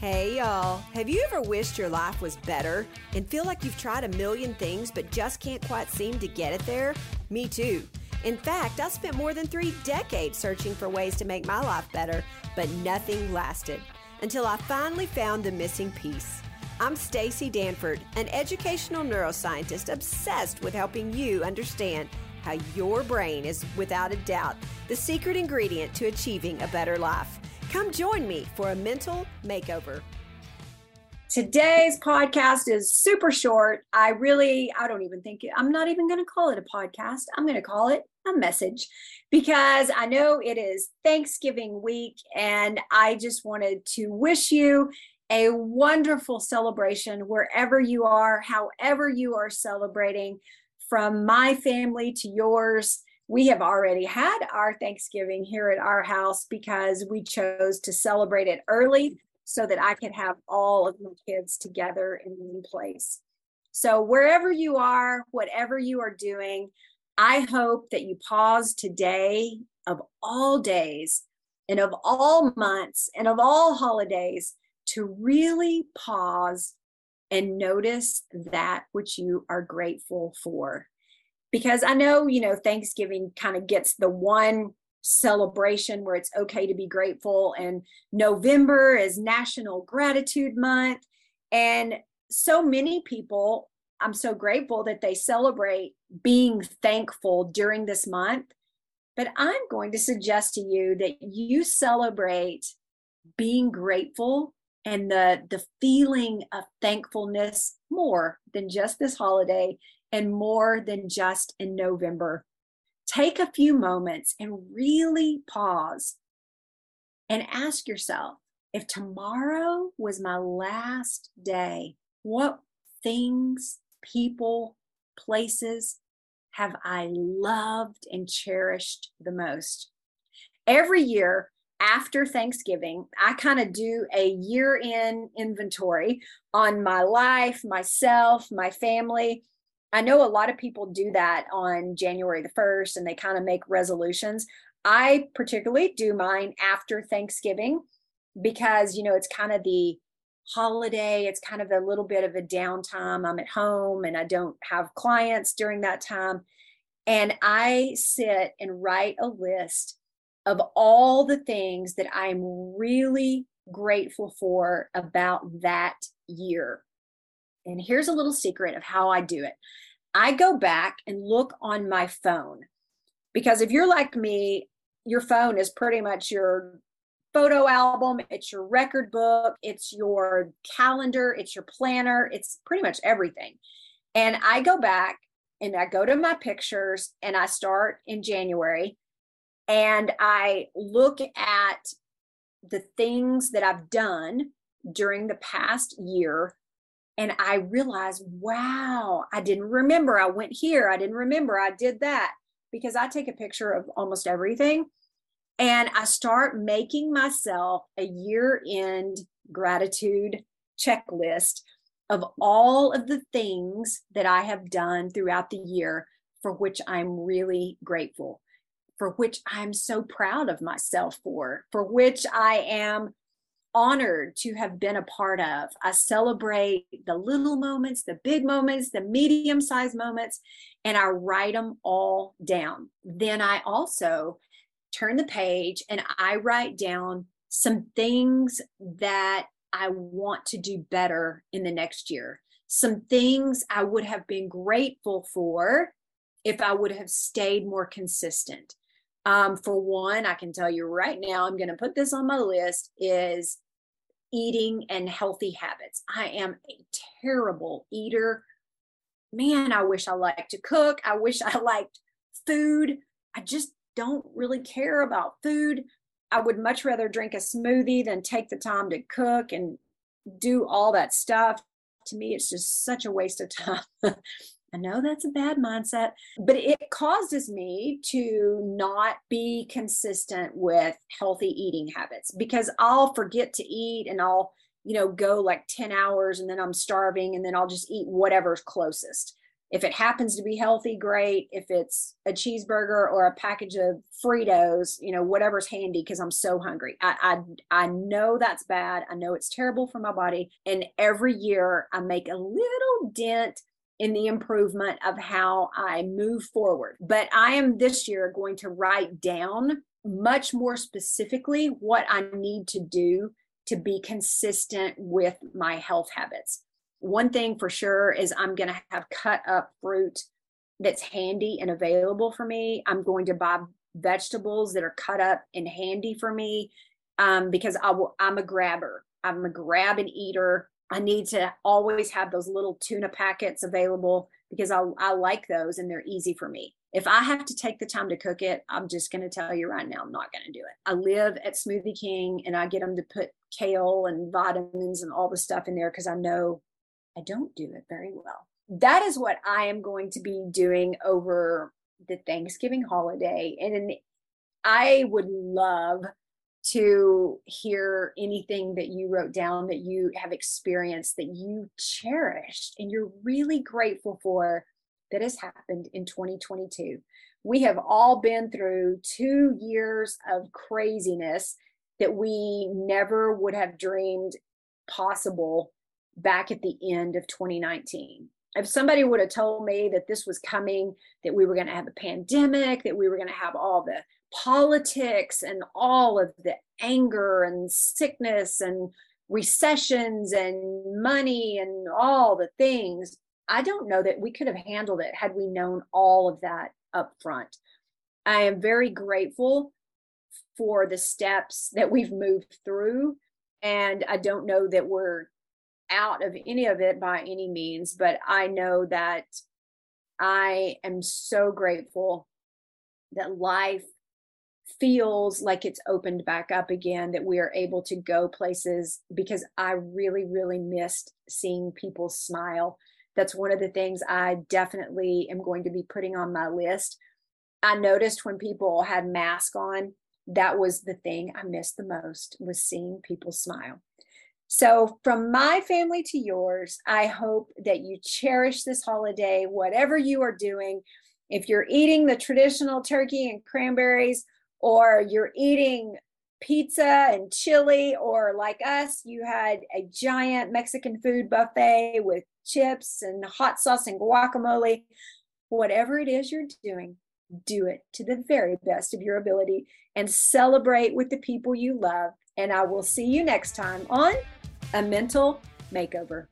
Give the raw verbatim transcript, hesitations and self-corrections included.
Hey y'all, have you ever wished your life was better and feel like you've tried a million things but just can't quite seem to get it there? Me too. In fact, I spent more than three decades searching for ways to make my life better, but nothing lasted until I finally found the missing piece. I'm Stacy Danford, an educational neuroscientist obsessed with helping you understand how your brain is without a doubt the secret ingredient to achieving a better life. Come join me for a mental makeover. Today's podcast is super short. I really, I don't even think, I'm not even going to call it a podcast. I'm going to call it a message because I know it is Thanksgiving week and I just wanted to wish you a wonderful celebration wherever you are, however you are celebrating, from my family to yours. We have already had our Thanksgiving here at our house because we chose to celebrate it early so that I could have all of my kids together in one place. So wherever you are, whatever you are doing, I hope that you pause today, of all days and of all months and of all holidays, to really pause and notice that which you are grateful for. Because I know, you know, Thanksgiving kind of gets the one celebration where it's okay to be grateful. And November is National Gratitude Month. And so many people, I'm so grateful that they celebrate being thankful during this month. But I'm going to suggest to you that you celebrate being grateful and the, the feeling of thankfulness more than just this holiday and more than just in November. Take a few moments and really pause and ask yourself, if tomorrow was my last day, what things, people, places have I loved and cherished the most? Every year, after Thanksgiving, I kind of do a year-end inventory on my life, myself, my family. I know a lot of people do that on January the first and they kind of make resolutions. I particularly do mine after Thanksgiving because, you know, it's kind of the holiday. It's kind of a little bit of a downtime. I'm at home and I don't have clients during that time. And I sit and write a list of all the things that I'm really grateful for about that year. And here's a little secret of how I do it. I go back and look on my phone, because if you're like me, your phone is pretty much your photo album. It's your record book. It's your calendar. It's your planner. It's pretty much everything. And I go back and I go to my pictures and I start in January. And I look at the things that I've done during the past year. And I realize, wow, I didn't remember. I went here. I didn't remember. I did that, because I take a picture of almost everything. And I start making myself a year-end gratitude checklist of all of the things that I have done throughout the year for which I'm really grateful, for which I'm so proud of myself for, for which I am honored to have been a part of. I celebrate the little moments, the big moments, the medium-sized moments, and I write them all down. Then I also turn the page and I write down some things that I want to do better in the next year, some things I would have been grateful for if I would have stayed more consistent. Um, for one, I can tell you right now, I'm going to put this on my list, is eating and healthy habits. I am a terrible eater. Man, I wish I liked to cook. I wish I liked food. I just don't really care about food. I would much rather drink a smoothie than take the time to cook and do all that stuff. To me, it's just such a waste of time. I know that's a bad mindset, but it causes me to not be consistent with healthy eating habits, because I'll forget to eat and I'll, you know, go like ten hours and then I'm starving and then I'll just eat whatever's closest. If it happens to be healthy, great. If it's a cheeseburger or a package of Fritos, you know, whatever's handy, because I'm so hungry. I, I I know that's bad. I know it's terrible for my body. And every year I make a little dent in the improvement of how I move forward. But I am this year going to write down much more specifically what I need to do to be consistent with my health habits. One thing for sure is I'm going to have cut up fruit that's handy and available for me. I'm going to buy vegetables that are cut up and handy for me um, because I will, I'm a grabber. I'm a grab and eater. I need to always have those little tuna packets available because I, I like those and they're easy for me. If I have to take the time to cook it, I'm just going to tell you right now, I'm not going to do it. I live at Smoothie King and I get them to put kale and vitamins and all the stuff in there because I know I don't do it very well. That is what I am going to be doing over the Thanksgiving holiday. And I would love to hear anything that you wrote down that you have experienced that you cherished and you're really grateful for that has happened in twenty twenty-two. We have all been through two years of craziness that we never would have dreamed possible back at the end of twenty nineteen. If somebody would have told me that this was coming, that we were going to have a pandemic, that we were going to have all the politics and all of the anger and sickness and recessions and money and all the things, I don't know that we could have handled it had we known all of that up front. I am very grateful for the steps that we've moved through, and I don't know that we're out of any of it by any means, but I know that I am so grateful that life feels like it's opened back up again, that we are able to go places, because I really, really missed seeing people smile. That's one of the things I definitely am going to be putting on my list. I noticed when people had masks on, that was the thing I missed the most, was seeing people smile. So from my family to yours, I hope that you cherish this holiday, whatever you are doing. If you're eating the traditional turkey and cranberries, or you're eating pizza and chili, or like us, you had a giant Mexican food buffet with chips and hot sauce and guacamole, whatever it is you're doing, do it to the very best of your ability and celebrate with the people you love. And I will see you next time on A Mental Makeover.